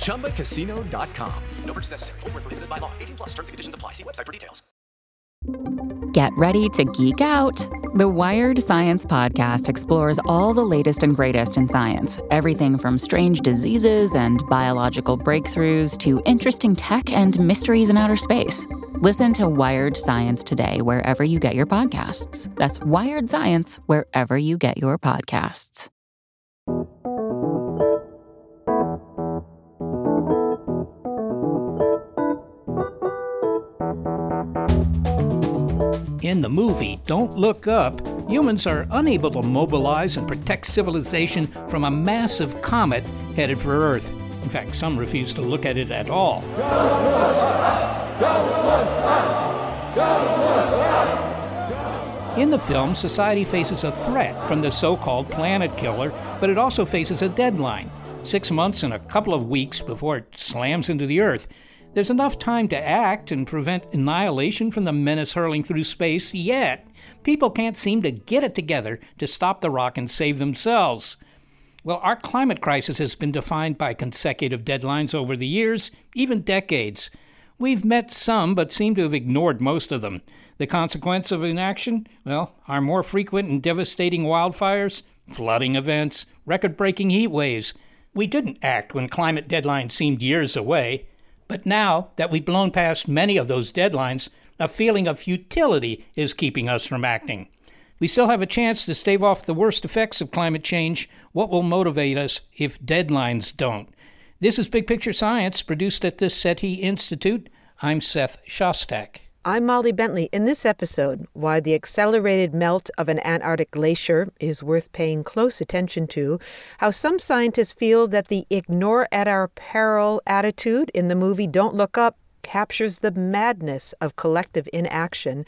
ChumbaCasino.com. No purchase necessary. Void where prohibited by law. 18 plus terms and conditions apply. See website for details. Get ready to geek out. The Wired Science podcast explores all the latest and greatest in science. Everything from strange diseases and biological breakthroughs to interesting tech and mysteries in outer space. Listen to Wired Science today wherever you get your podcasts. That's Wired Science wherever you get your podcasts. In the movie Don't Look Up, humans are unable to mobilize and protect civilization from a massive comet headed for Earth. In fact, some refuse to look at it at all. Don't look up! Don't look up! Don't look up! In the film, society faces a threat from the so-called planet killer, but it also faces a deadline, 6 months and a couple of weeks before it slams into the Earth. There's enough time to act and prevent annihilation from the menace hurling through space, yet people can't seem to get it together to stop the rock and save themselves. Well, our climate crisis has been defined by consecutive deadlines over the years, even decades. We've met some, but seem to have ignored most of them. The consequence of inaction? Well, are more frequent and devastating wildfires, flooding events, record-breaking heat waves. We didn't act when climate deadlines seemed years away. But now that we've blown past many of those deadlines, a feeling of futility is keeping us from acting. We still have a chance to stave off the worst effects of climate change. What will motivate us if deadlines don't? This is Big Picture Science, produced at the SETI Institute. I'm Seth Shostak. I'm Molly Bentley. In this episode, why the accelerated melt of an Antarctic glacier is worth paying close attention to, how some scientists feel that the ignore at our peril attitude in the movie Don't Look Up captures the madness of collective inaction,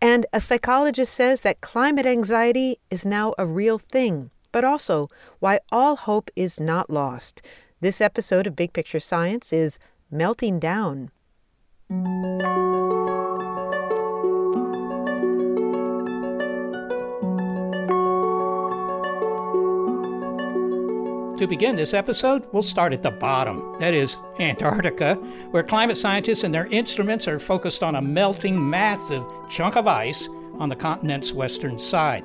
and a psychologist says that climate anxiety is now a real thing, but also why all hope is not lost. This episode of Big Picture Science is Melting Down. To begin this episode, we'll start at the bottom, that is, Antarctica, where climate scientists and their instruments are focused on a melting massive chunk of ice on the continent's western side.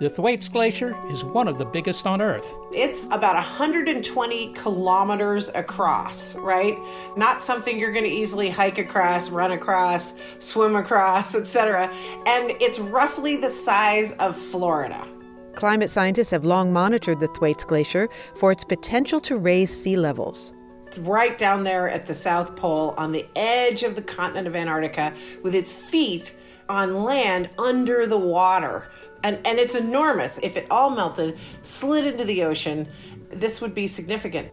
The Thwaites Glacier is one of the biggest on Earth. It's about 120 kilometers across, right? Not something you're going to easily hike across, run across, swim across, etc. And it's roughly the size of Florida. Climate scientists have long monitored the Thwaites Glacier for its potential to raise sea levels. It's right down there at the South Pole on the edge of the continent of Antarctica with its feet on land under the water. And it's enormous. If it all melted, slid into the ocean, this would be significant.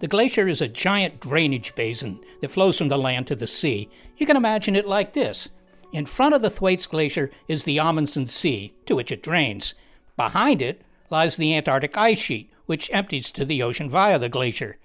The glacier is a giant drainage basin that flows from the land to the sea. You can imagine it like this. In front of the Thwaites Glacier is the Amundsen Sea, to which it drains. Behind it lies the Antarctic ice sheet, which empties to the ocean via the glacier.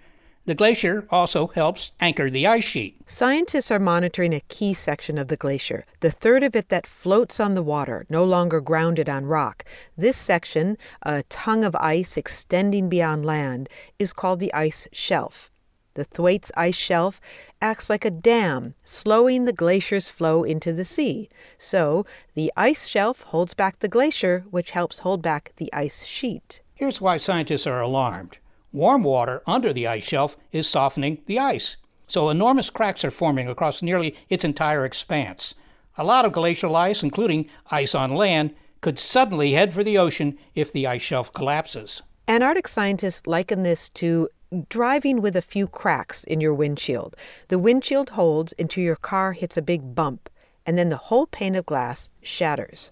The glacier also helps anchor the ice sheet. Scientists are monitoring a key section of the glacier, the third of it that floats on the water, no longer grounded on rock. This section, a tongue of ice extending beyond land, is called the ice shelf. The Thwaites Ice Shelf acts like a dam, slowing the glacier's flow into the sea. So, the ice shelf holds back the glacier, which helps hold back the ice sheet. Here's why scientists are alarmed. Warm water under the ice shelf is softening the ice, so enormous cracks are forming across nearly its entire expanse. A lot of glacial ice, including ice on land, could suddenly head for the ocean if the ice shelf collapses. Antarctic scientists liken this to driving with a few cracks in your windshield. The windshield holds until your car hits a big bump, and then the whole pane of glass shatters.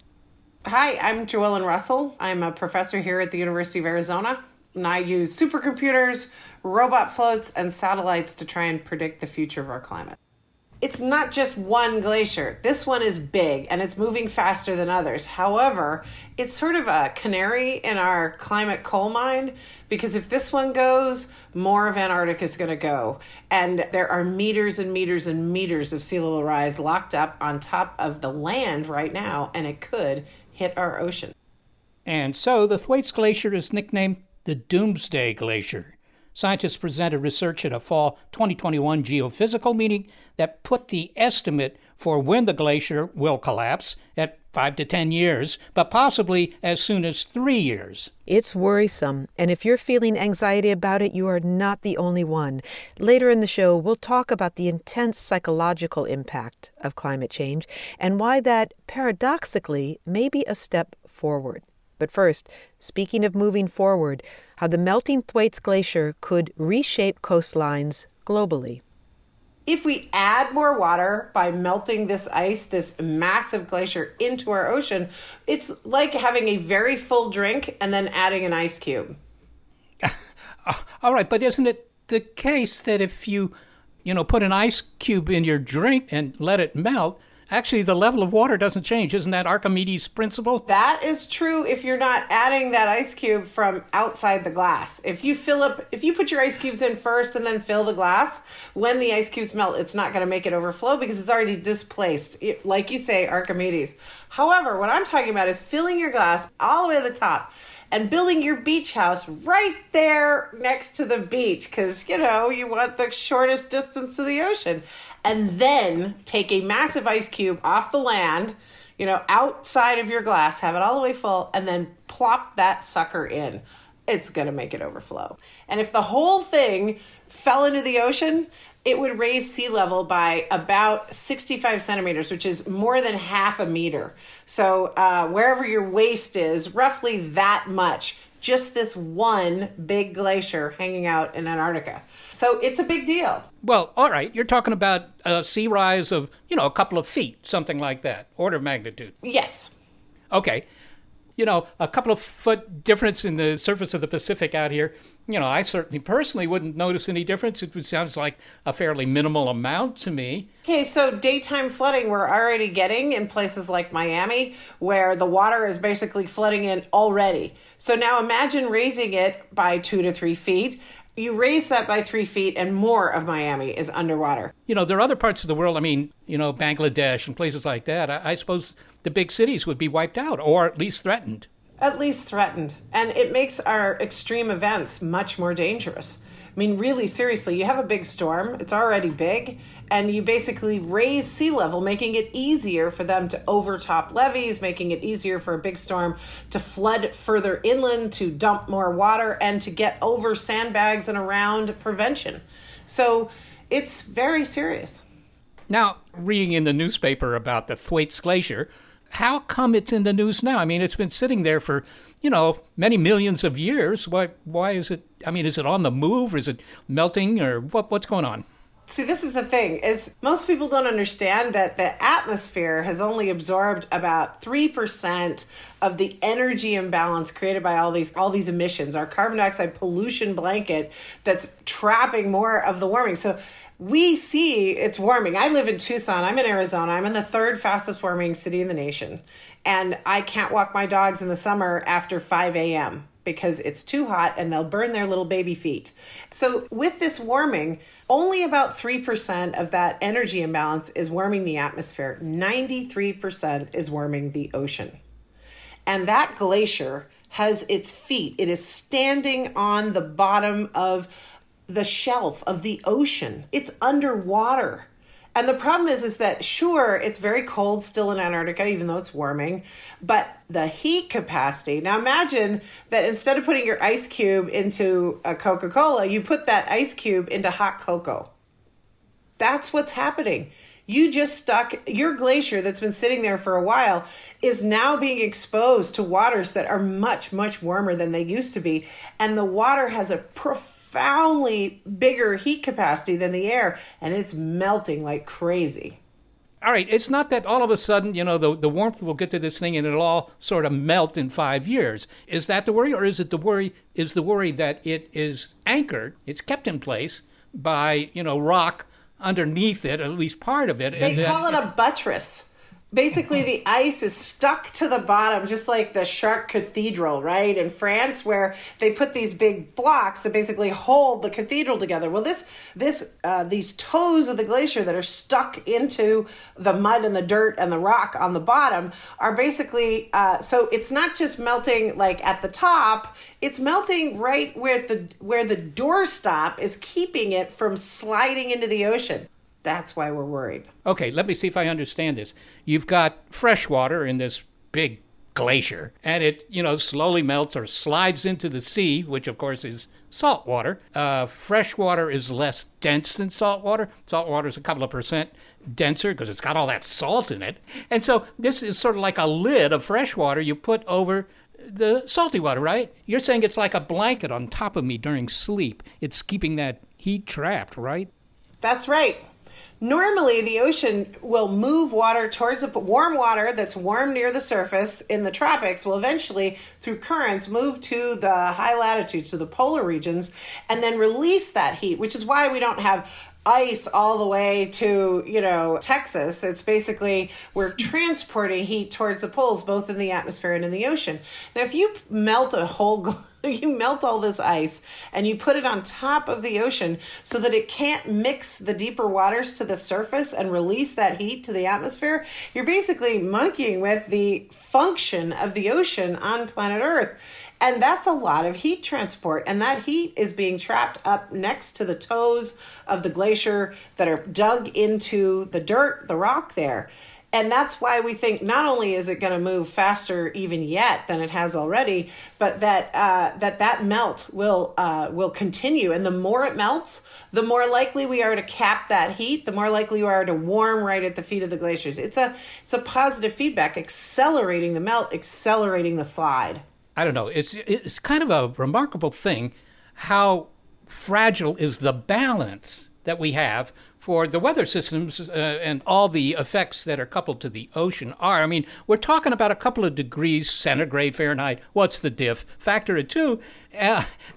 Hi, I'm Joellen Russell. I'm a professor here at the University of Arizona, and I use supercomputers, robot floats, and satellites to try and predict the future of our climate. It's not just one glacier. This one is big and it's moving faster than others. However, it's sort of a canary in our climate coal mine, because if this one goes, more of Antarctica is going to go. And there are meters and meters and meters of sea level rise locked up on top of the land right now, and it could hit our ocean. And so the Thwaites Glacier is nicknamed the Doomsday Glacier. Scientists presented research at a fall 2021 geophysical meeting that put the estimate for when the glacier will collapse at 5 to 10 years, but possibly as soon as 3 years. It's worrisome, and if you're feeling anxiety about it, you are not the only one. Later in the show, we'll talk about the intense psychological impact of climate change and why that, paradoxically, may be a step forward. But first, speaking of moving forward, how the melting Thwaites Glacier could reshape coastlines globally. If we add more water by melting this ice, this massive glacier, into our ocean, it's like having a very full drink and then adding an ice cube. All right, but isn't it the case that if you put an ice cube in your drink and let it melt, actually, the level of water doesn't change. Isn't that Archimedes' principle? That is true if you're not adding that ice cube from outside the glass. If you put your ice cubes in first and then fill the glass, when the ice cubes melt, it's not going to make it overflow because it's already displaced. Like you say, Archimedes. However, what I'm talking about is filling your glass all the way to the top and building your beach house right there next to the beach because, you want the shortest distance to the ocean. And then take a massive ice cube off the land, outside of your glass, have it all the way full, and then plop that sucker in. It's going to make it overflow. And if the whole thing fell into the ocean, it would raise sea level by about 65 centimeters, which is more than half a meter. So wherever your waist is, roughly that much. Just this one big glacier hanging out in Antarctica. So it's a big deal. Well, all right. You're talking about a sea rise of, a couple of feet, something like that, order of magnitude. Yes. Okay. A couple of foot difference in the surface of the Pacific out here. I certainly personally wouldn't notice any difference. It sounds like a fairly minimal amount to me. Okay, so daytime flooding we're already getting in places like Miami, where the water is basically flooding in already. So now imagine raising it by 2 to 3 feet. You raise that by 3 feet and more of Miami is underwater. There are other parts of the world. I mean, Bangladesh and places like that. I suppose the big cities would be wiped out or at least threatened. And it makes our extreme events much more dangerous. I mean, really seriously, you have a big storm. It's already big. And you basically raise sea level, making it easier for them to overtop levees, making it easier for a big storm to flood further inland, to dump more water, and to get over sandbags and around prevention. So it's very serious. Now, reading in the newspaper about the Thwaites Glacier, how come it's in the news now? I mean, it's been sitting there for, many millions of years. Why is it, is it on the move? Or is it melting? Or what's going on? See, this is the thing, is most people don't understand that the atmosphere has only absorbed about 3% of the energy imbalance created by all these emissions, our carbon dioxide pollution blanket that's trapping more of the warming. So we see it's warming. I live in Tucson. I'm in Arizona. I'm in the third fastest warming city in the nation. And I can't walk my dogs in the summer after 5 a.m. because it's too hot and they'll burn their little baby feet. So with this warming, only about 3% of that energy imbalance is warming the atmosphere. 93% is warming the ocean. And that glacier has its feet. It is standing on the bottom of the shelf of the ocean. It's underwater. And the problem is that, sure, it's very cold still in Antarctica, even though it's warming, but the heat capacity. Now imagine that instead of putting your ice cube into a Coca-Cola, you put that ice cube into hot cocoa. That's what's happening. You just your glacier that's been sitting there for a while is now being exposed to waters that are much, much warmer than they used to be. And the water has a profoundly bigger heat capacity than the air, and it's melting like crazy. all right, it's not that all of a sudden, you know, the warmth will get to this thing and it'll all sort of melt in 5 years. Is that the worry, or is it the worry? Is the worry that it is anchored, it's kept in place by, you know, rock underneath it, at least part of it? They call it a buttress. Basically, the ice is stuck to the bottom, just like the Chartres Cathedral, right, in France, where they put these big blocks that basically hold the cathedral together. Well, these toes of the glacier that are stuck into the mud and the dirt and the rock on the bottom are basically, so it's not just melting like at the top, it's melting right where the doorstop is keeping it from sliding into the ocean. That's why we're worried. Okay, let me see if I understand this. You've got fresh water in this big glacier, and it, you know, slowly melts or slides into the sea, which, of course, is salt water. Fresh water is less dense than salt water. Salt water is a couple of percent denser because it's got all that salt in it. And so this is sort of like a lid of fresh water you put over the salty water, right? You're saying it's like a blanket on top of me during sleep. It's keeping that heat trapped, right? That's right. Normally, the ocean will move water towards the warm water that's warm near the surface in the tropics will eventually, through currents, move to the high latitudes, to the polar regions, and then release that heat, which is why we don't have ice all the way to, you know, Texas. It's basically we're transporting heat towards the poles, both in the atmosphere and in the ocean. Now, if you melt you melt all this ice and you put it on top of the ocean so that it can't mix the deeper waters to the surface and release that heat to the atmosphere, you're basically monkeying with the function of the ocean on planet Earth. And that's a lot of heat transport. And that heat is being trapped up next to the toes of the glacier that are dug into the dirt, the rock there. And that's why we think not only is it going to move faster even yet than it has already, but that melt will continue. And the more it melts, the more likely we are to cap that heat, the more likely we are to warm right at the feet of the glaciers. It's a positive feedback, accelerating the melt, accelerating the slide. I don't know. It's kind of a remarkable thing how fragile is the balance that we have for the weather systems and all the effects that are coupled to the ocean are. I mean, we're talking about a couple of degrees centigrade Fahrenheit. What's the diff? Factor of two.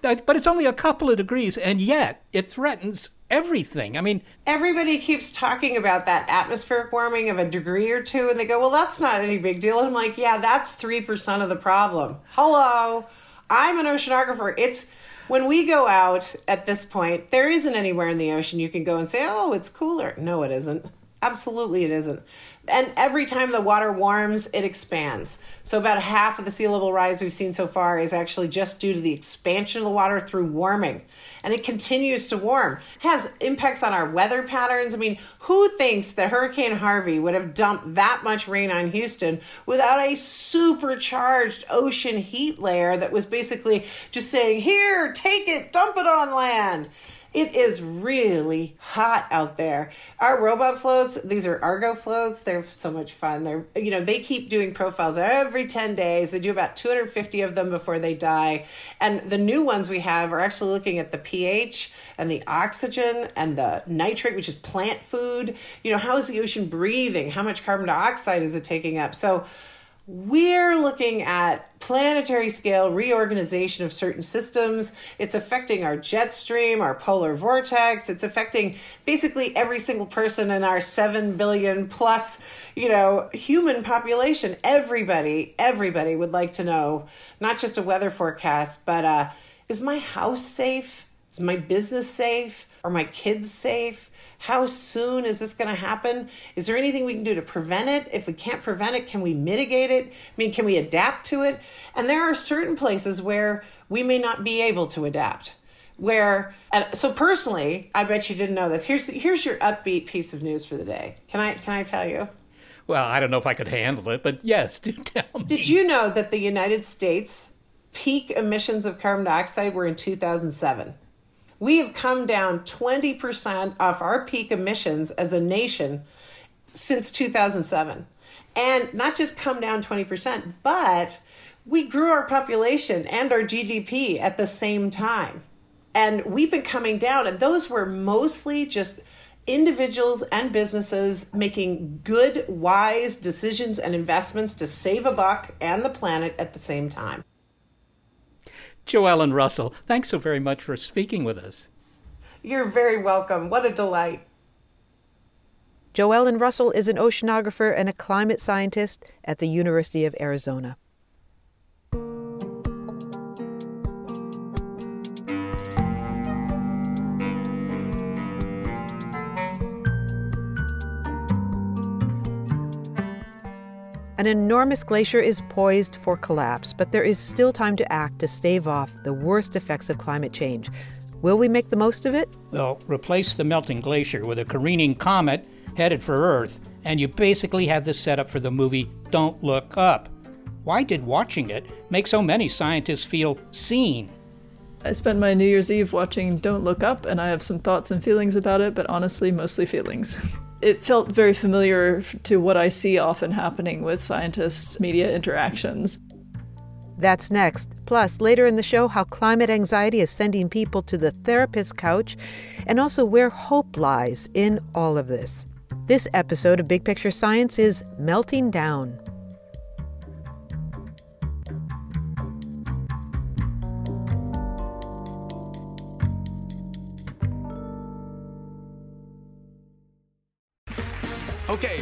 But it's only a couple of degrees, and yet it threatens everything. I mean, everybody keeps talking about that atmospheric warming of a degree or two, and they go, well, that's not any big deal. And I'm like, yeah, that's 3% of the problem. Hello. I'm an oceanographer. It's when we go out at this point, there isn't anywhere in the ocean you can go and say, oh, it's cooler. No, it isn't. Absolutely, it isn't. And every time the water warms, it expands. So about half of the sea level rise we've seen so far is actually just due to the expansion of the water through warming. And it continues to warm. It has impacts on our weather patterns. I mean, who thinks that Hurricane Harvey would have dumped that much rain on Houston without a supercharged ocean heat layer that was basically just saying, here, take it, dump it on land? It is really hot out there. Our robot floats, these are Argo floats. They're so much fun. They're, you know, they keep doing profiles every 10 days. They do about 250 of them before they die. And the new ones we have are actually looking at the pH and the oxygen and the nitrate, which is plant food. You know, how is the ocean breathing? How much carbon dioxide is it taking up? So we're looking at planetary scale reorganization of certain systems. It's affecting our jet stream, our polar vortex. It's affecting basically every single person in our 7 billion plus, you know, human population. Everybody would like to know, not just a weather forecast, but is my house safe? Is my business safe? Are my kids safe? How soon is this going to happen? Is there anything we can do to prevent it? If we can't prevent it, can we mitigate it? I mean, can we adapt to it? And there are certain places where we may not be able to adapt. So personally, I bet you didn't know this. Here's your upbeat piece of news for the day. Can I tell you? Well, I don't know if I could handle it, but yes, do tell me. Did you know that the United States peak emissions of carbon dioxide were in 2007? We have come down 20% off our peak emissions as a nation since 2007. And not just come down 20%, but we grew our population and our GDP at the same time. And we've been coming down, and those were mostly just individuals and businesses making good, wise decisions and investments to save a buck and the planet at the same time. Joellen Russell, thanks so very much for speaking with us. You're very welcome. What a delight. Joellen Russell is an oceanographer and a climate scientist at the University of Arizona. An enormous glacier is poised for collapse, but there is still time to act to stave off the worst effects of climate change. Will we make the most of it? Well, replace the melting glacier with a careening comet headed for Earth, and you basically have the setup for the movie Don't Look Up. Why did watching it make so many scientists feel seen? I spent my New Year's Eve watching Don't Look Up, and I have some thoughts and feelings about it, but honestly, mostly feelings. It felt very familiar to what I see often happening with scientists' media interactions. That's next. Plus, later in the show, how climate anxiety is sending people to the therapist's couch, and also where hope lies in all of this. This episode of Big Picture Science is Melting Down. Okay,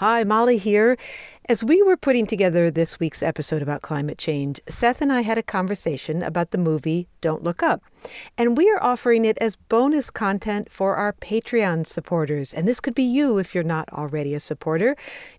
Hi, Molly here. As we were putting together this week's episode about climate change, Seth and I had a conversation about the movie Don't Look Up. And we are offering it as bonus content for our Patreon supporters. And this could be you if you're not already a supporter.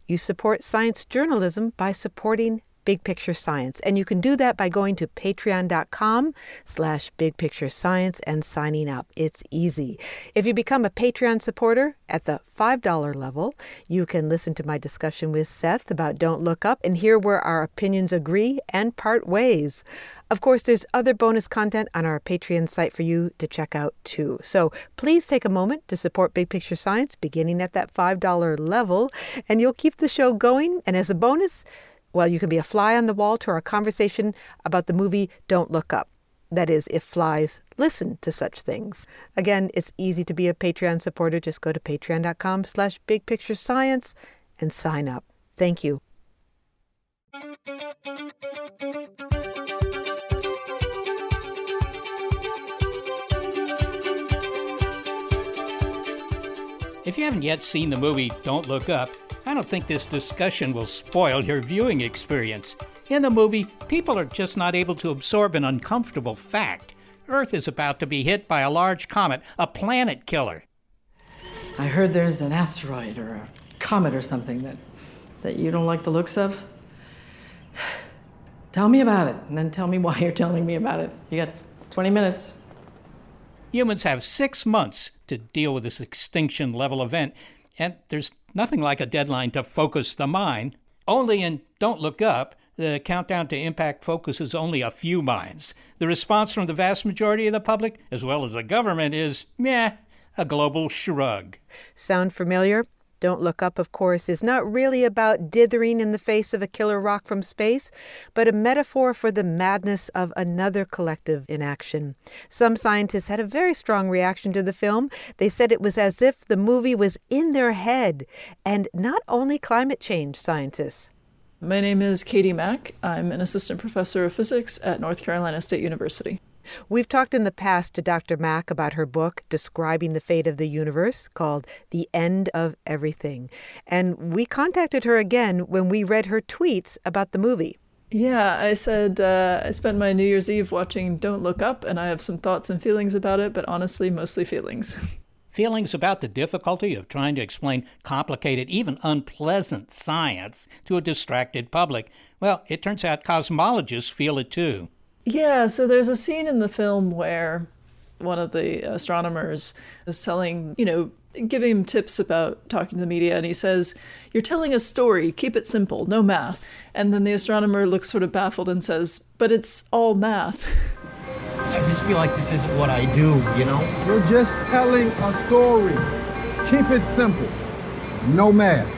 You support science journalism by supporting Big Picture Science. And you can do that by going to patreon.com/bigpicturescience and signing up. It's easy. If you become a Patreon supporter at the $5 level, you can listen to my discussion with Seth about Don't Look Up and hear where our opinions agree and part ways. Of course, there's other bonus content on our Patreon site for you to check out too. So please take a moment to support Big Picture Science beginning at that $5 level, and you'll keep the show going. And as a bonus, well, you can be a fly on the wall to our conversation about the movie Don't Look Up. That is, if flies listen to such things. Again, it's easy to be a Patreon supporter. Just go to patreon.com/bigpicturescience and sign up. Thank you. If you haven't yet seen the movie Don't Look Up, I don't think this discussion will spoil your viewing experience. In the movie, people are just not able to absorb an uncomfortable fact. Earth is about to be hit by a large comet, a planet killer. I heard there's an asteroid or a comet or something that you don't like the looks of. Tell me about it, and then tell me why you're telling me about it. You got 20 minutes. Humans have 6 months to deal with this extinction-level event, and there's nothing like a deadline to focus the mind. Only in Don't Look Up, the countdown to impact focuses only a few minds. The response from the vast majority of the public, as well as the government, is, meh, a global shrug. Sound familiar? Don't Look Up, of course, is not really about dithering in the face of a killer rock from space, but a metaphor for the madness of another collective inaction. Some scientists had a very strong reaction to the film. They said it was as if the movie was in their head, and not only climate change scientists. My name is Katie Mack. I'm an assistant professor of physics at North Carolina State University. We've talked in the past to Dr. Mack about her book describing the fate of the universe called The End of Everything. And we contacted her again when we read her tweets about the movie. Yeah, I said, I spent my New Year's Eve watching Don't Look Up, and I have some thoughts and feelings about it, but honestly, mostly feelings. Feelings about the difficulty of trying to explain complicated, even unpleasant science to a distracted public. Well, it turns out cosmologists feel it too. Yeah, so there's a scene in the film where one of the astronomers is telling, giving him tips about talking to the media, and he says, "You're telling a story, keep it simple, no math." And then the astronomer looks sort of baffled and says, "But it's all math." I just feel like this isn't what I do, you know? You're just telling a story. Keep it simple, no math.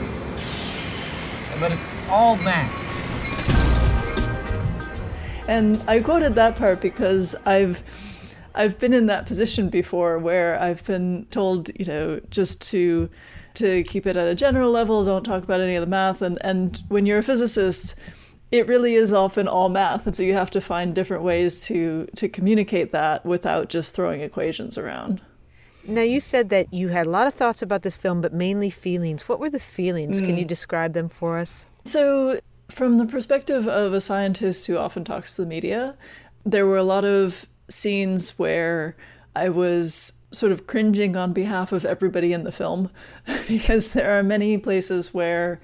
But it's all math. And I quoted that part because I've been in that position before where I've been told, you know, just to keep it at a general level, don't talk about any of the math. And when you're a physicist, it really is often all math. And so you have to find different ways to communicate that without just throwing equations around. Now, you said that you had a lot of thoughts about this film, but mainly feelings. What were the feelings? Can you describe them for us? So from the perspective of a scientist who often talks to the media, there were a lot of scenes where I was sort of cringing on behalf of everybody in the film, because there are many places where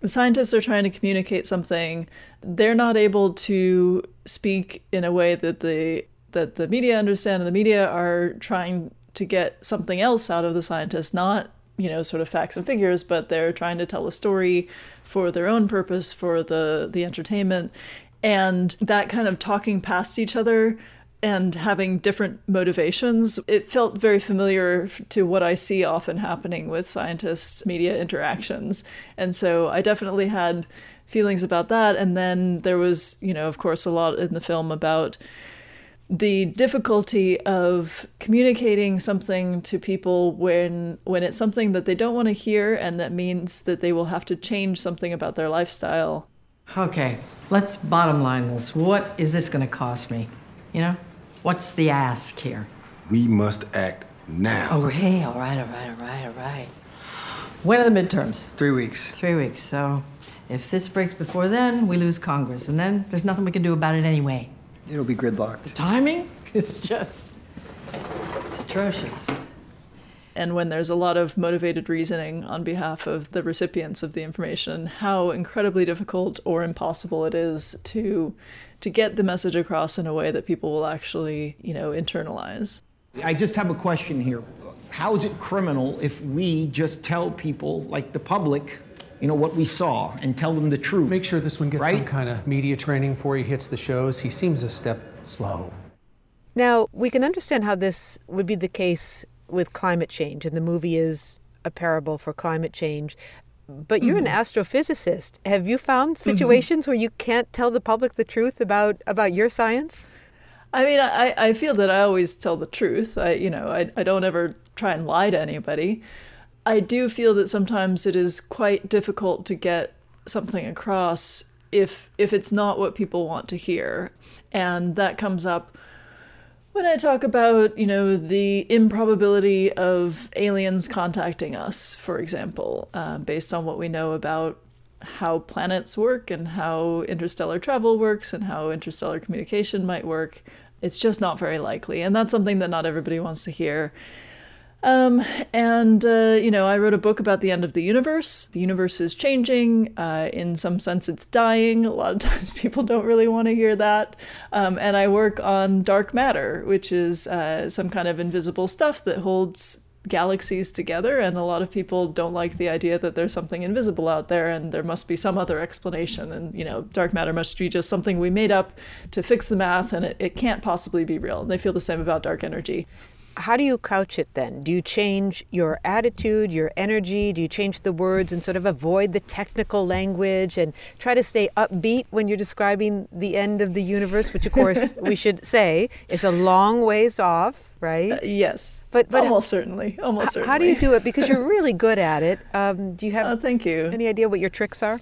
the scientists are trying to communicate something. They're not able to speak in a way that the media understand, and the media are trying to get something else out of the scientists, not, you know, sort of facts and figures, but they're trying to tell a story for their own purpose, for the entertainment. And that kind of talking past each other and having different motivations, it felt very familiar to what I see often happening with scientists' media interactions. And so I definitely had feelings about that. And then there was, you know, of course, a lot in the film about the difficulty of communicating something to people when it's something that they don't want to hear, and that means that they will have to change something about their lifestyle. Okay, let's bottom line this. What is this going to cost me? You know? What's the ask here? We must act now. Oh, hey, all right. When are the midterms? 3 weeks. 3 weeks, so if this breaks before then, we lose Congress, and then there's nothing we can do about it anyway. It'll be gridlocked. The timing is just, it's atrocious. And when there's a lot of motivated reasoning on behalf of the recipients of the information, how incredibly difficult or impossible it is to get the message across in a way that people will actually, you know, internalize. I just have a question here. How is it criminal if we just tell people, like the public, you know, what we saw and tell them the truth? Make sure this one gets right? Some kind of media training before he hits the shows. He seems a step slow. Now, we can understand how this would be the case with climate change, and the movie is a parable for climate change. But you're an astrophysicist. Have you found situations where you can't tell the public the truth about your science? I mean, I feel that I always tell the truth. I don't ever try and lie to anybody. I do feel that sometimes it is quite difficult to get something across if it's not what people want to hear. And that comes up when I talk about, you know, the improbability of aliens contacting us, for example, based on what we know about how planets work and how interstellar travel works and how interstellar communication might work, it's just not very likely. And that's something that not everybody wants to hear. You know, I wrote a book about the end of the universe. The universe is changing. In some sense, it's dying. A lot of times people don't really want to hear that. And I work on dark matter, which is some kind of invisible stuff that holds galaxies together. And a lot of people don't like the idea that there's something invisible out there and there must be some other explanation. And, you know, dark matter must be just something we made up to fix the math, and it can't possibly be real. And they feel the same about dark energy. How do you couch it then? Do you change your attitude, your energy? Do you change the words and sort of avoid the technical language and try to stay upbeat when you're describing the end of the universe, which, of course, we should say is a long ways off, right? Yes, but almost certainly. How do you do it? Because you're really good at it. Do you have any idea what your tricks are?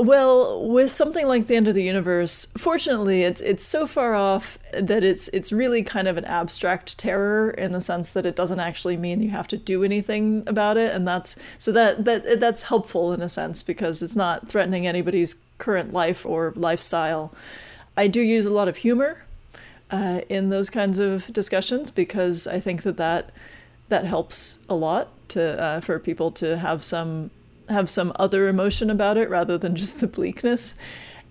Well, with something like the end of the universe, fortunately, it's so far off that it's really kind of an abstract terror, in the sense that it doesn't actually mean you have to do anything about it. And that's helpful in a sense, because it's not threatening anybody's current life or lifestyle. I do use a lot of humor in those kinds of discussions, because I think that helps a lot for people to have some other emotion about it rather than just the bleakness.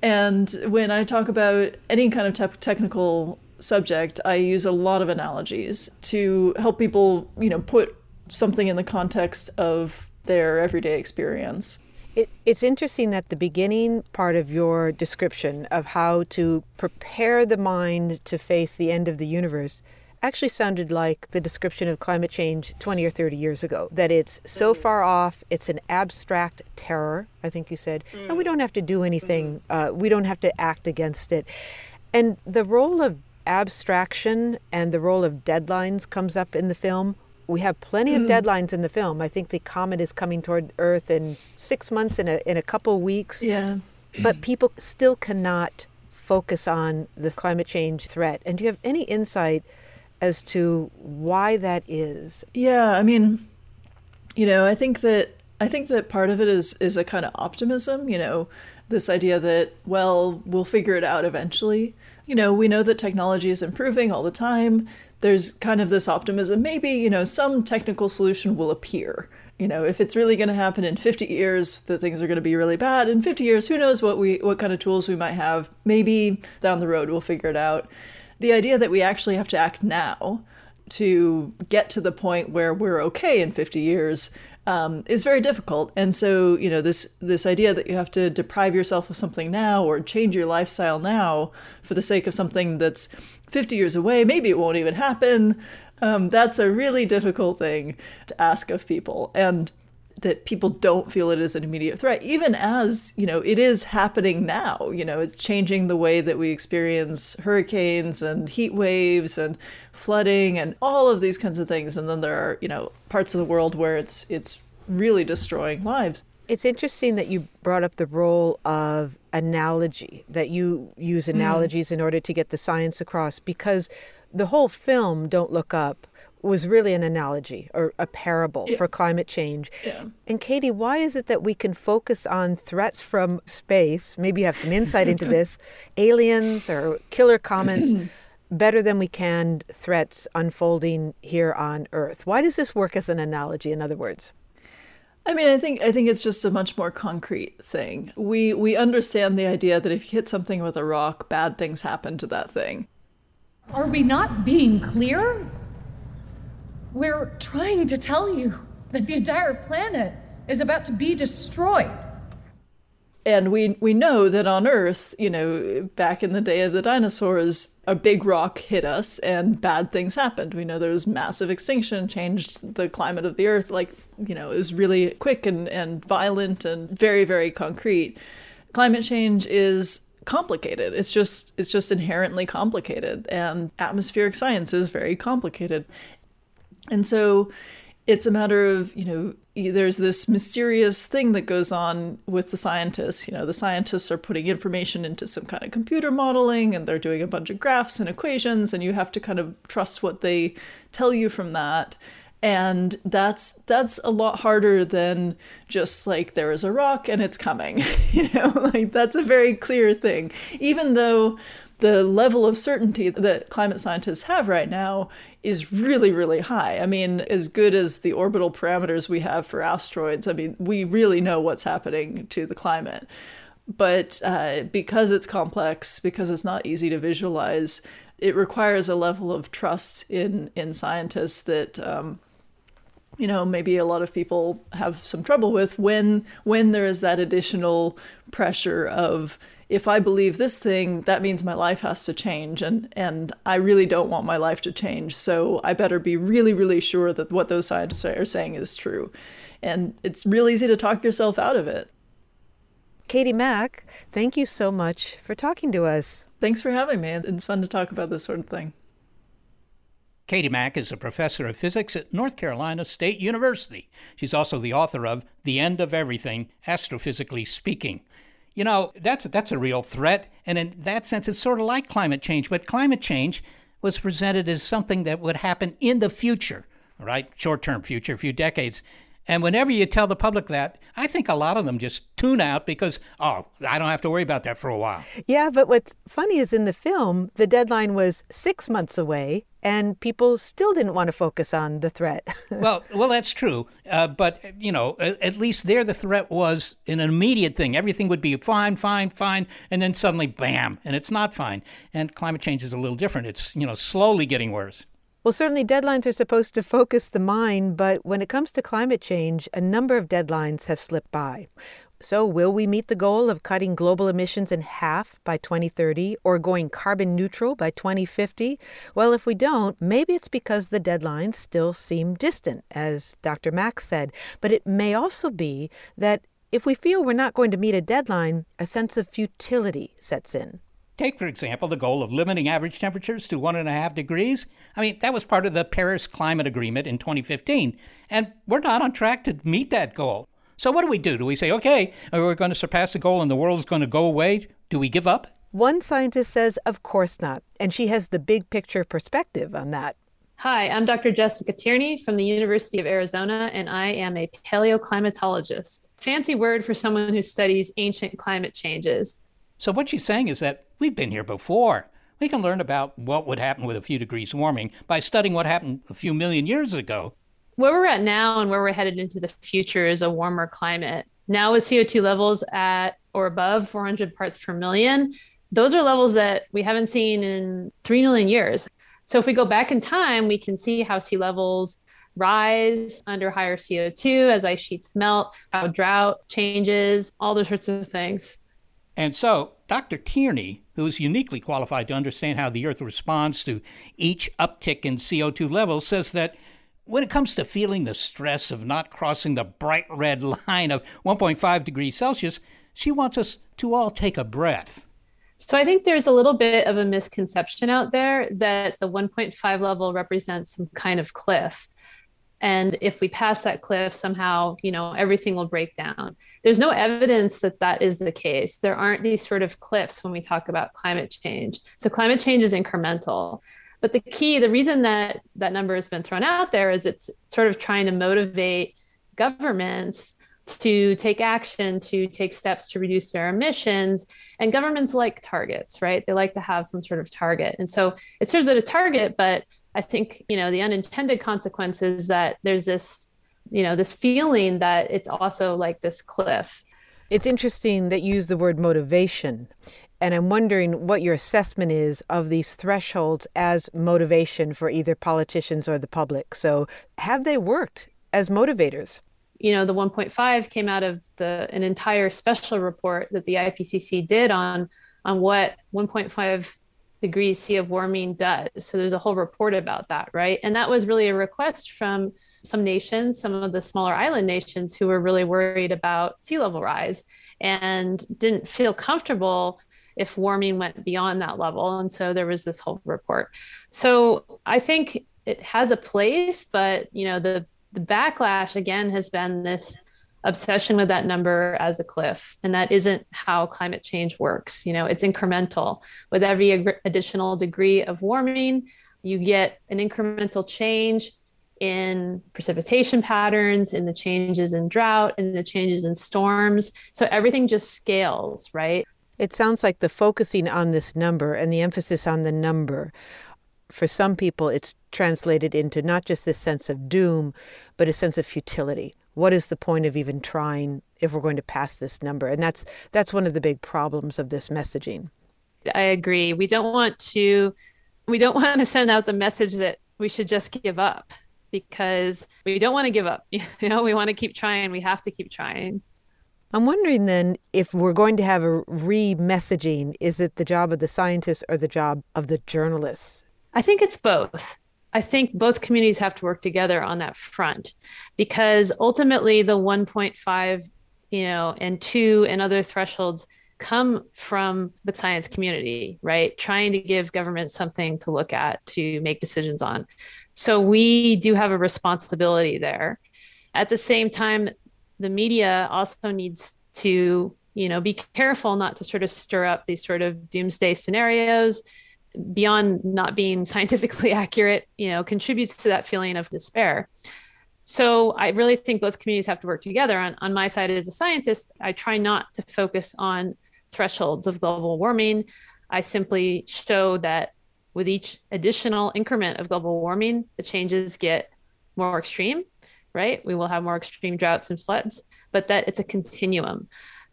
And when I talk about any kind of technical subject, I use a lot of analogies to help people, you know, put something in the context of their everyday experience. It's interesting that the beginning part of your description of how to prepare the mind to face the end of the universe actually sounded like the description of climate change 20 or 30 years ago, that it's so far off, it's an abstract terror, I think you said, and we don't have to do anything, we don't have to act against it. And the role of abstraction and the role of deadlines comes up in the film. We have plenty of deadlines in the film. I think the comet is coming toward Earth in 6 months, in a couple weeks. Yeah. But people still cannot focus on the climate change threat. And do you have any insight as to why that is? Yeah, I mean, you know, I think that part of it is a kind of optimism, you know, this idea that, well, we'll figure it out eventually. You know, we know that technology is improving all the time. There's kind of this optimism, maybe, you know, some technical solution will appear. You know, if it's really going to happen in 50 years, the things are going to be really bad. In 50 years, who knows what kind of tools we might have. Maybe down the road, we'll figure it out. The idea that we actually have to act now to get to the point where we're okay in 50 years is very difficult. And so, you know, this idea that you have to deprive yourself of something now or change your lifestyle now for the sake of something that's 50 years away, maybe it won't even happen. That's a really difficult thing to ask of people. And that people don't feel it as an immediate threat, even as, you know, it is happening now. You know, it's changing the way that we experience hurricanes and heat waves and flooding and all of these kinds of things. And then there are, you know, parts of the world where it's really destroying lives. It's interesting that you brought up the role of analogy, that you use analogies in order to get the science across, because the whole film, Don't Look Up, was really an analogy or a parable for climate change. Yeah. And Katie, why is it that we can focus on threats from space, maybe you have some insight into this, aliens or killer comets, better than we can threats unfolding here on Earth? Why does this work as an analogy, in other words? I mean, I think it's just a much more concrete thing. We understand the idea that if you hit something with a rock, bad things happen to that thing. Are we not being clear? We're trying to tell you that the entire planet is about to be destroyed. And we know that on Earth, you know, back in the day of the dinosaurs, a big rock hit us and bad things happened. We know there was massive extinction, changed the climate of the Earth. Like, you know, it was really quick and violent and very, very concrete. Climate change is complicated. It's just inherently complicated. And atmospheric science is very complicated. And so it's a matter of, you know, there's this mysterious thing that goes on with the scientists. You know, the scientists are putting information into some kind of computer modeling and they're doing a bunch of graphs and equations, and you have to kind of trust what they tell you from that. And that's a lot harder than just like, there is a rock and it's coming, you know, like that's a very clear thing, even though the level of certainty that climate scientists have right now is really, really high. I mean, as good as the orbital parameters we have for asteroids, I mean, we really know what's happening to the climate. But because it's complex, because it's not easy to visualize, it requires a level of trust in scientists that, you know, maybe a lot of people have some trouble with when there is that additional pressure of, if I believe this thing, that means my life has to change, and I really don't want my life to change, so I better be really, really sure that what those scientists are saying is true. And it's real easy to talk yourself out of it. Katie Mack, thank you so much for talking to us. Thanks for having me. It's fun to talk about this sort of thing. Katie Mack is a professor of physics at North Carolina State University. She's also the author of The End of Everything (Astrophysically Speaking). You know, that's a real threat, and in that sense, it's sort of like climate change, but climate change was presented as something that would happen in the future, right? Short-term future, a few decades. And whenever you tell the public that, I think a lot of them just tune out because, oh, I don't have to worry about that for a while. Yeah, but what's funny is in the film, the deadline was 6 months away, and people still didn't want to focus on the threat. Well, that's true. But, you know, at least there the threat was an immediate thing. Everything would be fine. And then suddenly, bam, and it's not fine. And climate change is a little different. It's, you know, slowly getting worse. Well, certainly deadlines are supposed to focus the mind, but when it comes to climate change, a number of deadlines have slipped by. So will we meet the goal of cutting global emissions in half by 2030 or going carbon neutral by 2050? Well, if we don't, maybe it's because the deadlines still seem distant, as Dr. Mack said. But it may also be that if we feel we're not going to meet a deadline, a sense of futility sets in. Take, for example, the goal of limiting average temperatures to 1.5 degrees. I mean, that was part of the Paris Climate Agreement in 2015, and we're not on track to meet that goal. So what do we do? Do we say, okay, we're going to surpass the goal and the world's going to go away? Do we give up? One scientist says, of course not, and she has the big picture perspective on that. Hi, I'm Dr. Jessica Tierney from the University of Arizona, and I am a paleoclimatologist. Fancy word for someone who studies ancient climate changes. So what she's saying is that we've been here before. We can learn about what would happen with a few degrees warming by studying what happened a few million years ago. Where we're at now and where we're headed into the future is a warmer climate. Now with CO2 levels at or above 400 parts per million, those are levels that we haven't seen in 3 million years. So if we go back in time, we can see how sea levels rise under higher CO2 as ice sheets melt, how drought changes, all those sorts of things. And so Dr. Tierney, who is uniquely qualified to understand how the Earth responds to each uptick in CO2 levels, says that when it comes to feeling the stress of not crossing the bright red line of 1.5 degrees Celsius, she wants us to all take a breath. So I think there's a little bit of a misconception out there that the 1.5 level represents some kind of cliff. And if we pass that cliff, somehow, everything will break down. There's no evidence that that is the case. There aren't these sort of cliffs when we talk about climate change. So climate change is incremental. But the reason that that number has been thrown out there is it's sort of trying to motivate governments to take action, to take steps to reduce their emissions. And governments like targets, right? They like to have some sort of target. And so it serves as a target, but I think, the unintended consequence is that there's this, this feeling that it's also like this cliff. It's interesting that you use the word motivation. And I'm wondering what your assessment is of these thresholds as motivation for either politicians or the public. So have they worked as motivators? The 1.5 came out of an entire special report that the IPCC did on what 1.5 degrees C of warming does. So there's a whole report about that, right? And that was really a request from some nations, some of the smaller island nations who were really worried about sea level rise and didn't feel comfortable if warming went beyond that level. And so there was this whole report. So I think it has a place, but the backlash, again, has been this obsession with that number as a cliff. And that isn't how climate change works. It's incremental. With every additional degree of warming, you get an incremental change in precipitation patterns, in the changes in drought, in the changes in storms. So everything just scales, right? It sounds like the focusing on this number and the emphasis on the number, for some people, it's translated into not just this sense of doom, but a sense of futility. What is the point of even trying if we're going to pass this number? And that's one of the big problems of this messaging. I agree. We don't want to send out the message that we should just give up, because we don't want to give up. We want to keep trying. We have to keep trying. I'm wondering then, if we're going to have a re-messaging, is it the job of the scientists or the job of the journalists? I think it's both. I think both communities have to work together on that front, because ultimately the 1.5, and 2 and other thresholds come from the science community, right? Trying to give government something to look at, to make decisions on. So we do have a responsibility there. At the same time, the media also needs to, be careful not to sort of stir up these sort of doomsday scenarios beyond not being scientifically accurate, contributes to that feeling of despair. So I really think both communities have to work together. On my side as a scientist, I try not to focus on thresholds of global warming. I simply show that with each additional increment of global warming, the changes get more extreme. Right? We will have more extreme droughts and floods, but that it's a continuum.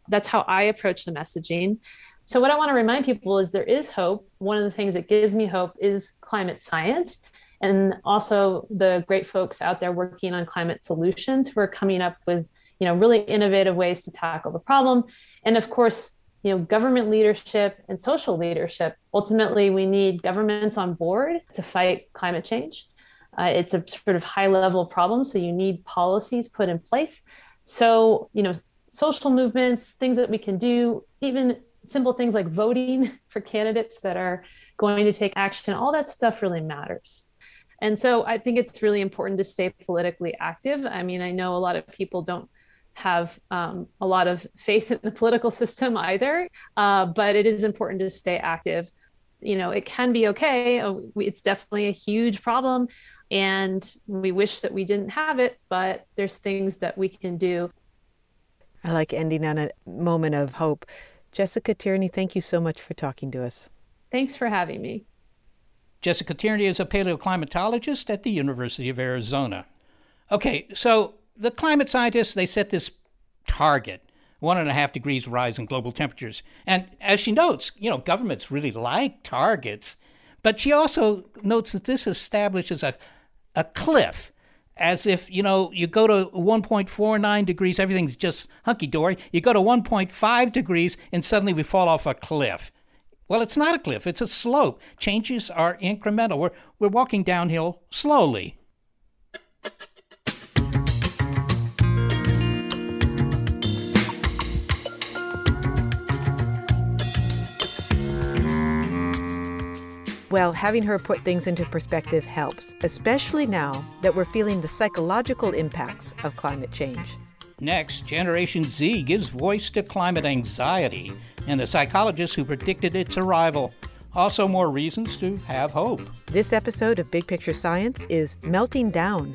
That's how I approach the messaging. So what I want to remind people is there is hope. One of the things that gives me hope is climate science And also the great folks out there working on climate solutions who are coming up with, you know, really innovative ways to tackle the problem. And of course, you know, government leadership and social leadership. Ultimately, we need governments on board to fight climate change. It's a sort of high level problem. So you need policies put in place. So, you know, social movements, things that we can do, even simple things like voting for candidates that are going to take action, all that stuff really matters. And so I think it's really important to stay politically active. I mean, I know a lot of people don't have a lot of faith in the political system either, but it is important to stay active. You know, it can be okay. It's definitely a huge problem and we wish that we didn't have it, but there's things that we can do. I like ending on a moment of hope. Jessica Tierney, thank you so much for talking to us. Thanks for having me. Jessica Tierney is a paleoclimatologist at the University of Arizona. Okay, so the climate scientists, they set this target, 1.5 degrees rise in global temperatures. And as she notes, you know, governments really like targets, but she also notes that this establishes a cliff, as if, you know, you go to 1.49 degrees, everything's just hunky-dory. You go to 1.5 degrees and suddenly we fall off a cliff. Well, it's not a cliff, it's a slope. Changes are incremental. We're walking downhill slowly. Well, having her put things into perspective helps, especially now that we're feeling the psychological impacts of climate change. Next, Generation Z gives voice to climate anxiety and the psychologists who predicted its arrival. Also, more reasons to have hope. This episode of Big Picture Science is Melting Down.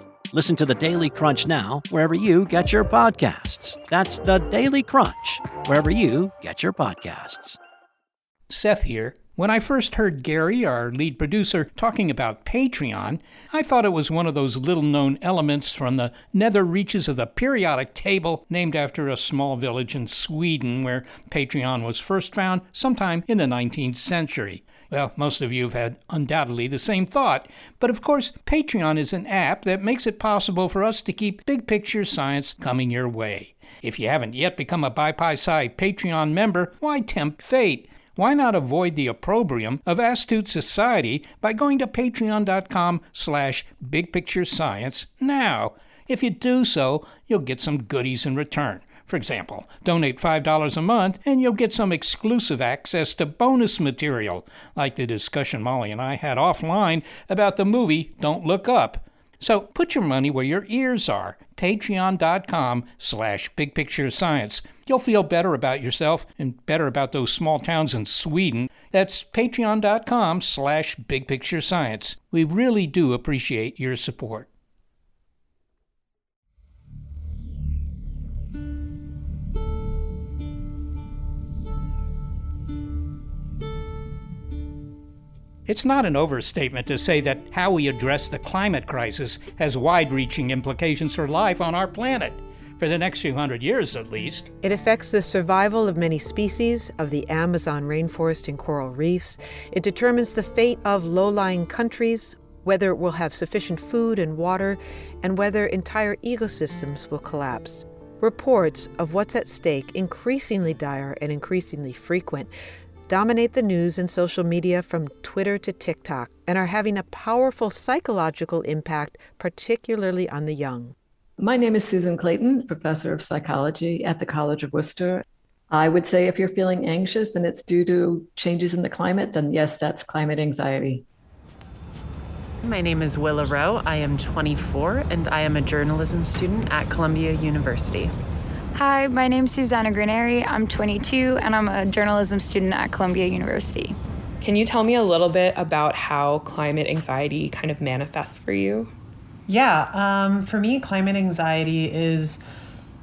Listen to the Daily Crunch now, wherever you get your podcasts. That's the Daily Crunch, wherever you get your podcasts. Seth here. When I first heard Gary, our lead producer, talking about Patreon, I thought it was one of those little-known elements from the nether reaches of the periodic table named after a small village in Sweden where Patreon was first found sometime in the 19th century. Well, most of you have had undoubtedly the same thought, but of course, Patreon is an app that makes it possible for us to keep Big Picture Science coming your way. If you haven't yet become a BiPiSci Patreon member, why tempt fate? Why not avoid the opprobrium of astute society by going to patreon.com/bigpicturescience now? If you do so, you'll get some goodies in return. For example, donate $5 a month and you'll get some exclusive access to bonus material, like the discussion Molly and I had offline about the movie Don't Look Up. So put your money where your ears are, patreon.com/bigpicturescience. You'll feel better about yourself and better about those small towns in Sweden. That's patreon.com/bigpicturescience. We really do appreciate your support. It's not an overstatement to say that how we address the climate crisis has wide-reaching implications for life on our planet, for the next few 100 years at least. It affects the survival of many species, of the Amazon rainforest and coral reefs. It determines the fate of low-lying countries, whether we'll have sufficient food and water, and whether entire ecosystems will collapse. Reports of what's at stake, increasingly dire and increasingly frequent, dominate the news and social media from Twitter to TikTok and are having a powerful psychological impact, particularly on the young. My name is Susan Clayton, professor of psychology at the College of Wooster. I would say if you're feeling anxious and it's due to changes in the climate, then yes, that's climate anxiety. My name is Willa Rowe. I am 24 and I am a journalism student at Columbia University. Hi, my name's Susanna Graneri. I'm 22, and I'm a journalism student at Columbia University. Can you tell me a little bit about how climate anxiety kind of manifests for you? Yeah, for me, climate anxiety is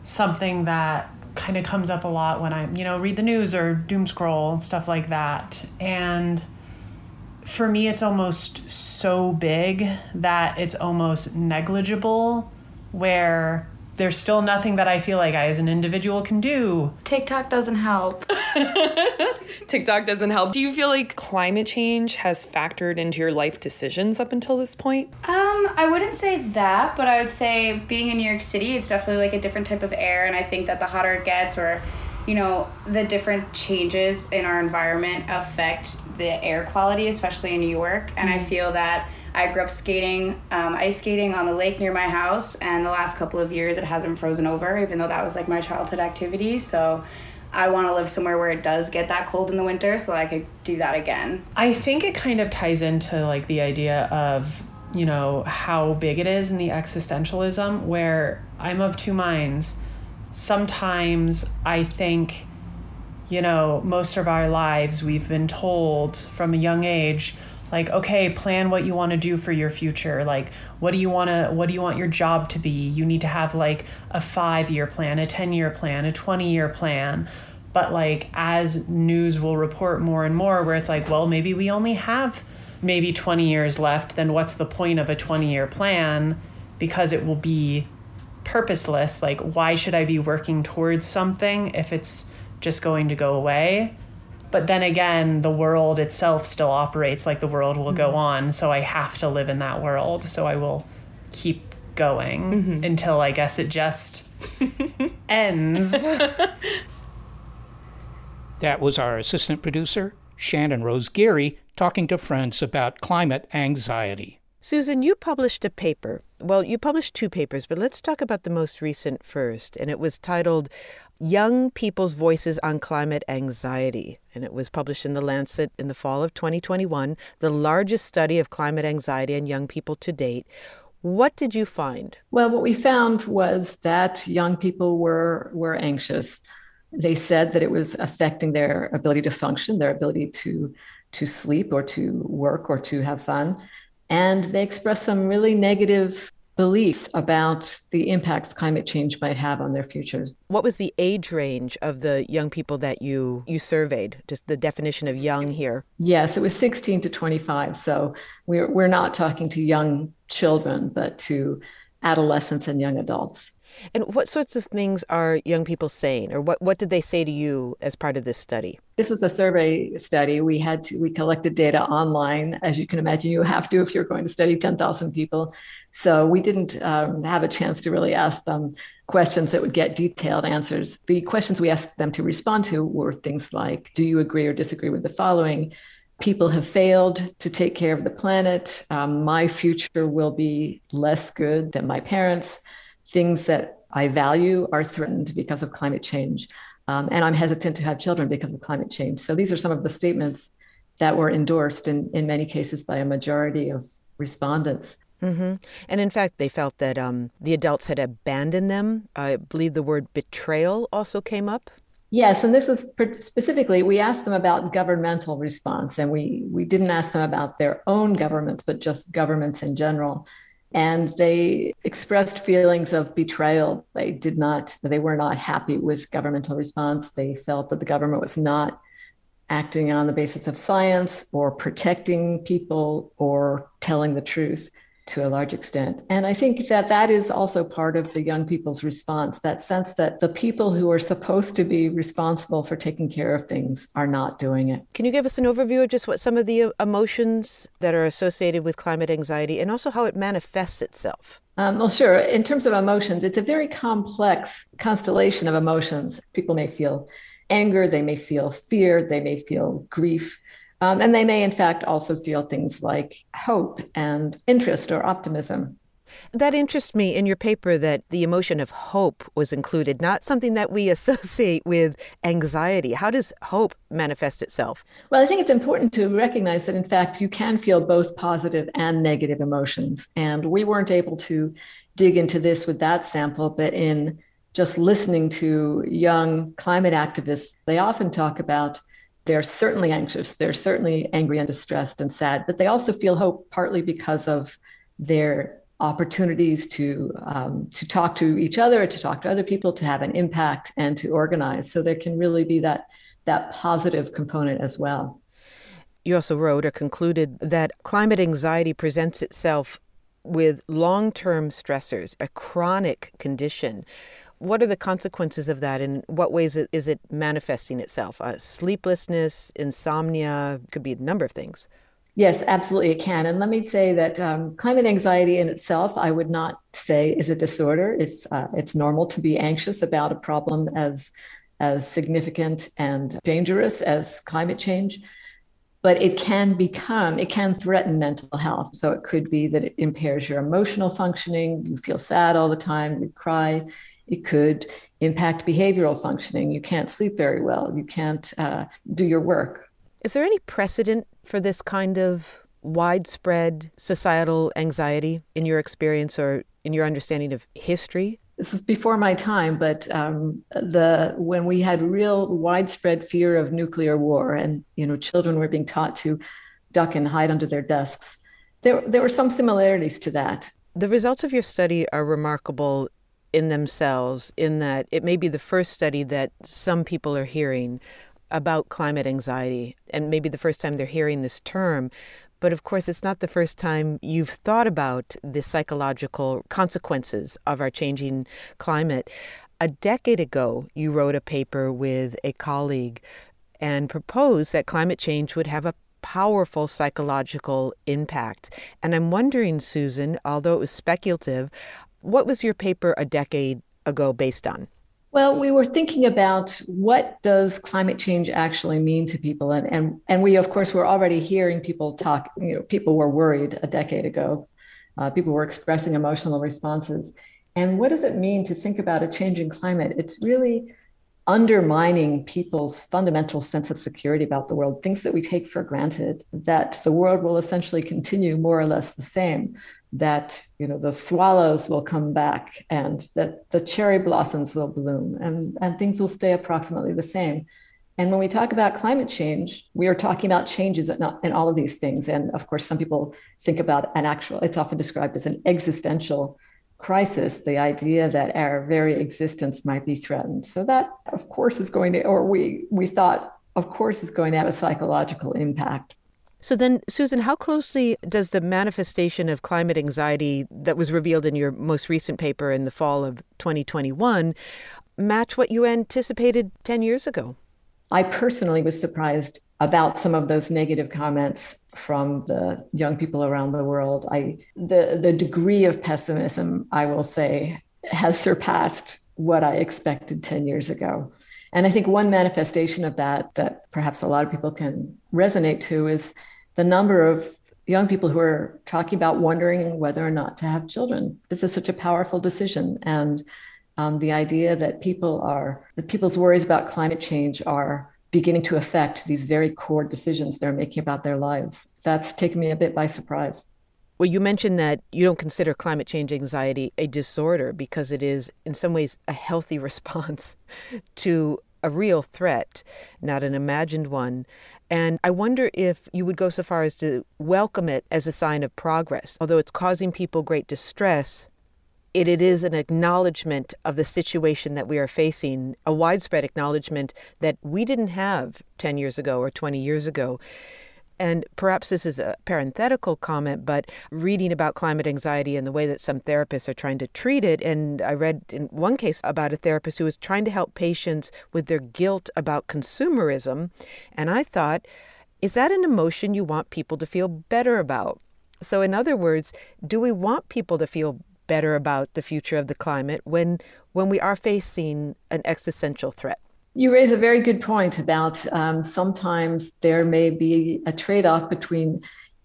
something that kind of comes up a lot when I, read the news or doom scroll, stuff like that. And for me, it's almost so big that it's almost negligible, where there's still nothing that I feel like I as an individual can do. TikTok doesn't help. TikTok doesn't help. Do you feel like climate change has factored into your life decisions up until this point? I wouldn't say that, but I would say being in New York City, it's definitely like a different type of air. And I think that the hotter it gets, or, the different changes in our environment affect the air quality, especially in New York. And I feel that I grew up skating, ice skating on the lake near my house, and the last couple of years it hasn't frozen over, even though that was like my childhood activity. So I want to live somewhere where it does get that cold in the winter so that I could do that again. I think it kind of ties into like the idea of, how big it is and the existentialism, where I'm of two minds. Sometimes I think, most of our lives we've been told from a young age, like, okay, plan what you want to do for your future. Like, what do you want your job to be? You need to have like a 5-year plan, a 10-year plan, a 20-year plan. But like, as news will report more and more, where it's like, well, maybe we only have maybe 20 years left. Then what's the point of a 20-year plan? Because it will be purposeless. Like, why should I be working towards something if it's just going to go away? But then again, the world itself still operates, like the world will go on. So I have to live in that world. So I will keep going until I guess it just ends. That was our assistant producer, Shannon Rose Geary, talking to friends about climate anxiety. Susan, you published a paper. Well, you published two papers, but let's talk about the most recent first. And it was titled Young People's Voices on Climate Anxiety. And it was published in The Lancet in the fall of 2021, the largest study of climate anxiety in young people to date. What did you find? Well, what we found was that young people were anxious. They said that it was affecting their ability to function, their ability to sleep or to work or to have fun. And they expressed some really negative beliefs about the impacts climate change might have on their futures. What was the age range of the young people that you surveyed? Just the definition of young here. Yes, it was 16 to 25. So we're not talking to young children, but to adolescents and young adults. And what sorts of things are young people saying, or what did they say to you as part of this study? This was a survey study. We collected data online. As you can imagine, you have to if you're going to study 10,000 people. So we didn't have a chance to really ask them questions that would get detailed answers. The questions we asked them to respond to were things like, do you agree or disagree with the following? People have failed to take care of the planet. My future will be less good than my parents'. Things that I value are threatened because of climate change. And I'm hesitant to have children because of climate change. So these are some of the statements that were endorsed in many cases by a majority of respondents. Mm-hmm. And in fact, they felt that the adults had abandoned them. I believe the word betrayal also came up. Yes, and this was specifically, we asked them about governmental response. And we didn't ask them about their own governments, but just governments in general. And they expressed feelings of betrayal. They were not happy with governmental response. They felt that the government was not acting on the basis of science or protecting people or telling the truth to a large extent. And I think that is also part of the young people's response, that sense that the people who are supposed to be responsible for taking care of things are not doing it. Can you give us an overview of just what some of the emotions that are associated with climate anxiety and also how it manifests itself? Well, sure. In terms of emotions, it's a very complex constellation of emotions. People may feel anger, they may feel fear, they may feel grief. And they may, in fact, also feel things like hope and interest or optimism. That interests me in your paper that the emotion of hope was included, not something that we associate with anxiety. How does hope manifest itself? Well, I think it's important to recognize that, in fact, you can feel both positive and negative emotions. And we weren't able to dig into this with that sample, but in just listening to young climate activists, they often talk about they're certainly anxious, they're certainly angry and distressed and sad, but they also feel hope partly because of their opportunities to talk to each other, to talk to other people, to have an impact and to organize. So there can really be that positive component as well. You also wrote or concluded that climate anxiety presents itself with long-term stressors, a chronic condition. What are the consequences of that? In what ways is it manifesting itself? Sleeplessness, insomnia, could be a number of things. Yes, absolutely it can. And let me say that climate anxiety in itself, I would not say is a disorder. It's normal to be anxious about a problem as significant and dangerous as climate change. But it can threaten mental health. So it could be that it impairs your emotional functioning. You feel sad all the time, you cry. It could impact behavioral functioning. You can't sleep very well. You can't do your work. Is there any precedent for this kind of widespread societal anxiety in your experience or in your understanding of history? This is before my time, but when we had real widespread fear of nuclear war and, children were being taught to duck and hide under their desks, there were some similarities to that. The results of your study are remarkable in themselves in that it may be the first study that some people are hearing about climate anxiety and maybe the first time they're hearing this term. But of course, it's not the first time you've thought about the psychological consequences of our changing climate. A decade ago, you wrote a paper with a colleague and proposed that climate change would have a powerful psychological impact. And I'm wondering, Susan, although it was speculative, what was your paper a decade ago based on? Well, we were thinking about what does climate change actually mean to people? And we, of course, were already hearing people talk, people were worried a decade ago. People were expressing emotional responses. And what does it mean to think about a changing climate? It's really undermining people's fundamental sense of security about the world, things that we take for granted, that the world will essentially continue more or less the same, that the swallows will come back and that the cherry blossoms will bloom and things will stay approximately the same. And when we talk about climate change, we are talking about changes in all of these things. And of course, some people think about it's often described as an existential crisis, the idea that our very existence might be threatened. So that, of course, is going to, or we thought, of course, is going to have a psychological impact. So then, Susan, how closely does the manifestation of climate anxiety that was revealed in your most recent paper in the fall of 2021 match what you anticipated 10 years ago? I personally was surprised about some of those negative comments from the young people around the world. The degree of pessimism, I will say, has surpassed what I expected 10 years ago. And I think one manifestation of that perhaps a lot of people can resonate to is the number of young people who are talking about wondering whether or not to have children. This is such a powerful decision. And the idea that people's worries about climate change are beginning to affect these very core decisions they're making about their lives. That's taken me a bit by surprise. Well, you mentioned that you don't consider climate change anxiety a disorder because it is, in some ways, a healthy response to a real threat, not an imagined one. And I wonder if you would go so far as to welcome it as a sign of progress. Although it's causing people great distress, it is an acknowledgement of the situation that we are facing, a widespread acknowledgement that we didn't have 10 years ago or 20 years ago. And perhaps this is a parenthetical comment, but reading about climate anxiety and the way that some therapists are trying to treat it, and I read in one case about a therapist who was trying to help patients with their guilt about consumerism, and I thought, is that an emotion you want people to feel better about? So in other words, do we want people to feel better about the future of the climate when we are facing an existential threat? You raise a very good point about sometimes there may be a trade-off between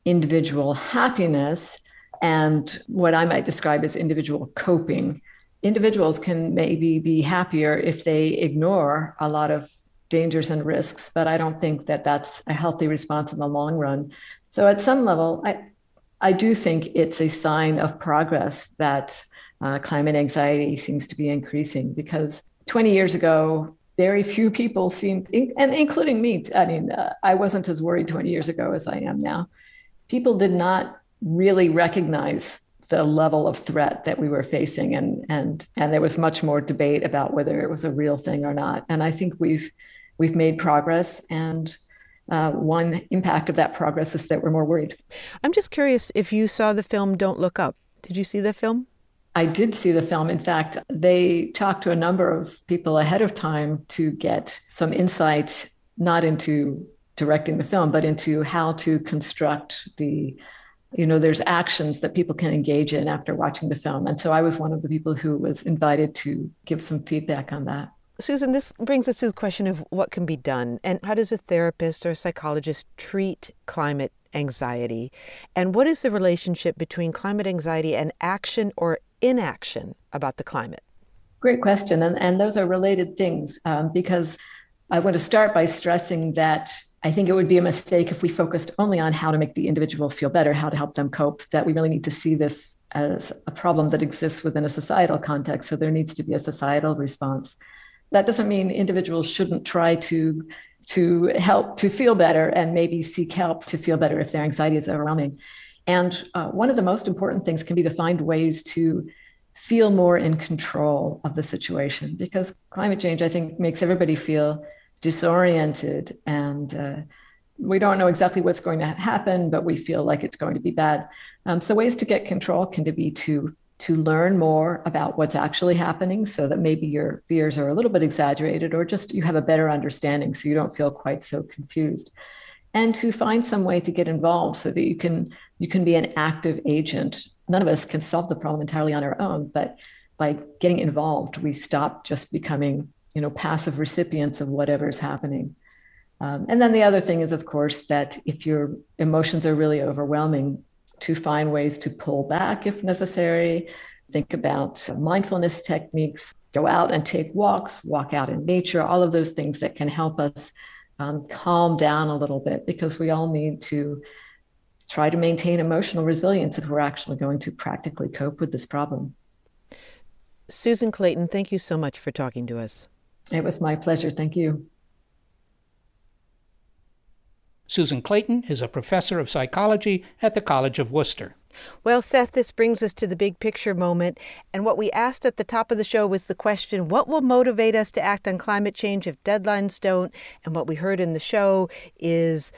individual happiness and what I might describe as individual coping. Individuals can maybe be happier if they ignore a lot of dangers and risks, but I don't think that that's a healthy response in the long run. So at some level, I do think it's a sign of progress that climate anxiety seems to be increasing, because 20 years ago, very few people seemed, and including me, I mean, I wasn't as worried 20 years ago as I am now. People did not really recognize the level of threat that we were facing, and there was much more debate about whether it was a real thing or not. And I think we've made progress, and one impact of that progress is that we're more worried. I'm just curious if you saw the film Don't Look Up. Did you see the film? I did see the film. In fact, they talked to a number of people ahead of time to get some insight, not into directing the film, but into how to construct the, you know, there's actions that people can engage in after watching the film. And so I was one of the people who was invited to give some feedback on that. Susan, this brings us to the question of what can be done, and how does a therapist or a psychologist treat climate anxiety? And what is the relationship between climate anxiety and action or inaction about the climate? Great question. And those are related things, because I want to start by stressing that I think it would be a mistake if we focused only on how to make the individual feel better, how to help them cope, that we really need to see this as a problem that exists within a societal context. So there needs to be a societal response. That doesn't mean individuals shouldn't try to help to feel better, and maybe seek help to feel better if their anxiety is overwhelming. And one of the most important things can be to find ways to feel more in control of the situation, because climate change, I think, makes everybody feel disoriented, and we don't know exactly what's going to happen, but we feel like it's going to be bad. So ways to get control can be to learn more about what's actually happening, so that maybe your fears are a little bit exaggerated, or just you have a better understanding so you don't feel quite so confused. And to find some way to get involved so that you can be an active agent. None of us can solve the problem entirely on our own, but by getting involved, we stop just becoming, you know, passive recipients of whatever's happening. And then the other thing is, of course, that if your emotions are really overwhelming, to find ways to pull back if necessary, think about mindfulness techniques, go out and take walks, walk out in nature, all of those things that can help us calm down a little bit, because we all need to try to maintain emotional resilience if we're actually going to practically cope with this problem. Susan Clayton, thank you so much for talking to us. It was my pleasure. Thank you. Susan Clayton is a professor of psychology at the College of Wooster. Well, Seth, this brings us to the big picture moment. And what we asked at the top of the show was the question, what will motivate us to act on climate change if deadlines don't? And what we heard in the show is,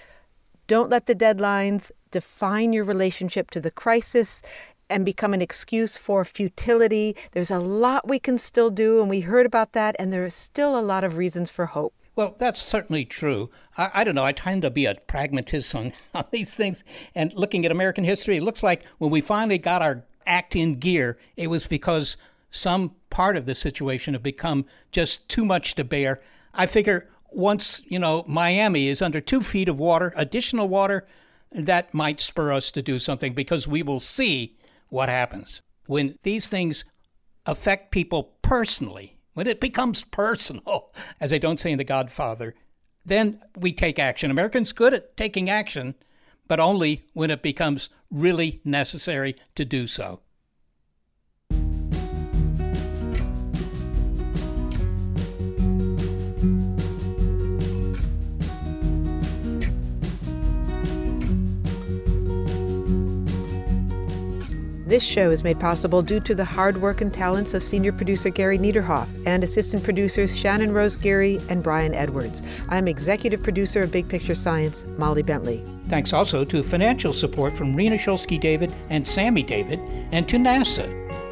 don't let the deadlines define your relationship to the crisis and become an excuse for futility. There's a lot we can still do, and we heard about that, and there are still a lot of reasons for hope. Well, that's certainly true. I don't know, I tend to be a pragmatist on these things, and looking at American history, it looks like when we finally got our act in gear, it was because some part of the situation had become just too much to bear. I figure once, you know, Miami is under 2 feet of water, additional water, that might spur us to do something, because we will see what happens when these things affect people personally, when it becomes personal, as they don't say in The Godfather, then we take action. Americans good at taking action, but only when it becomes really necessary to do so. This show is made possible due to the hard work and talents of senior producer Gary Niederhoff and assistant producers Shannon Rose Geary and Brian Edwards. I'm executive producer of Big Picture Science, Molly Bentley. Thanks also to financial support from Rena Sholsky-David and Sammy David, and to NASA.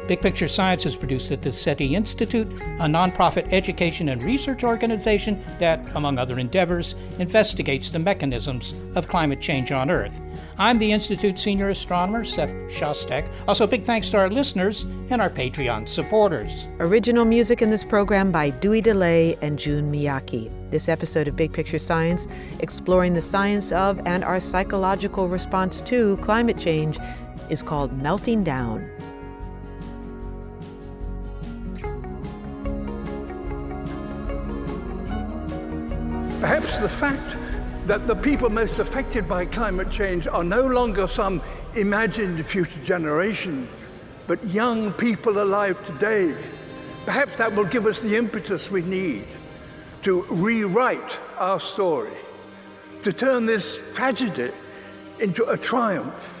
Big Picture Science is produced at the SETI Institute, a nonprofit education and research organization that, among other endeavors, investigates the mechanisms of climate change on Earth. I'm the Institute's senior astronomer, Seth Shostak. Also, big thanks to our listeners and our Patreon supporters. Original music in this program by Dewey DeLay and Jun Miyake. This episode of Big Picture Science, exploring the science of and our psychological response to climate change, is called Melting Down. Perhaps the fact that the people most affected by climate change are no longer some imagined future generation, but young people alive today. Perhaps that will give us the impetus we need to rewrite our story, to turn this tragedy into a triumph.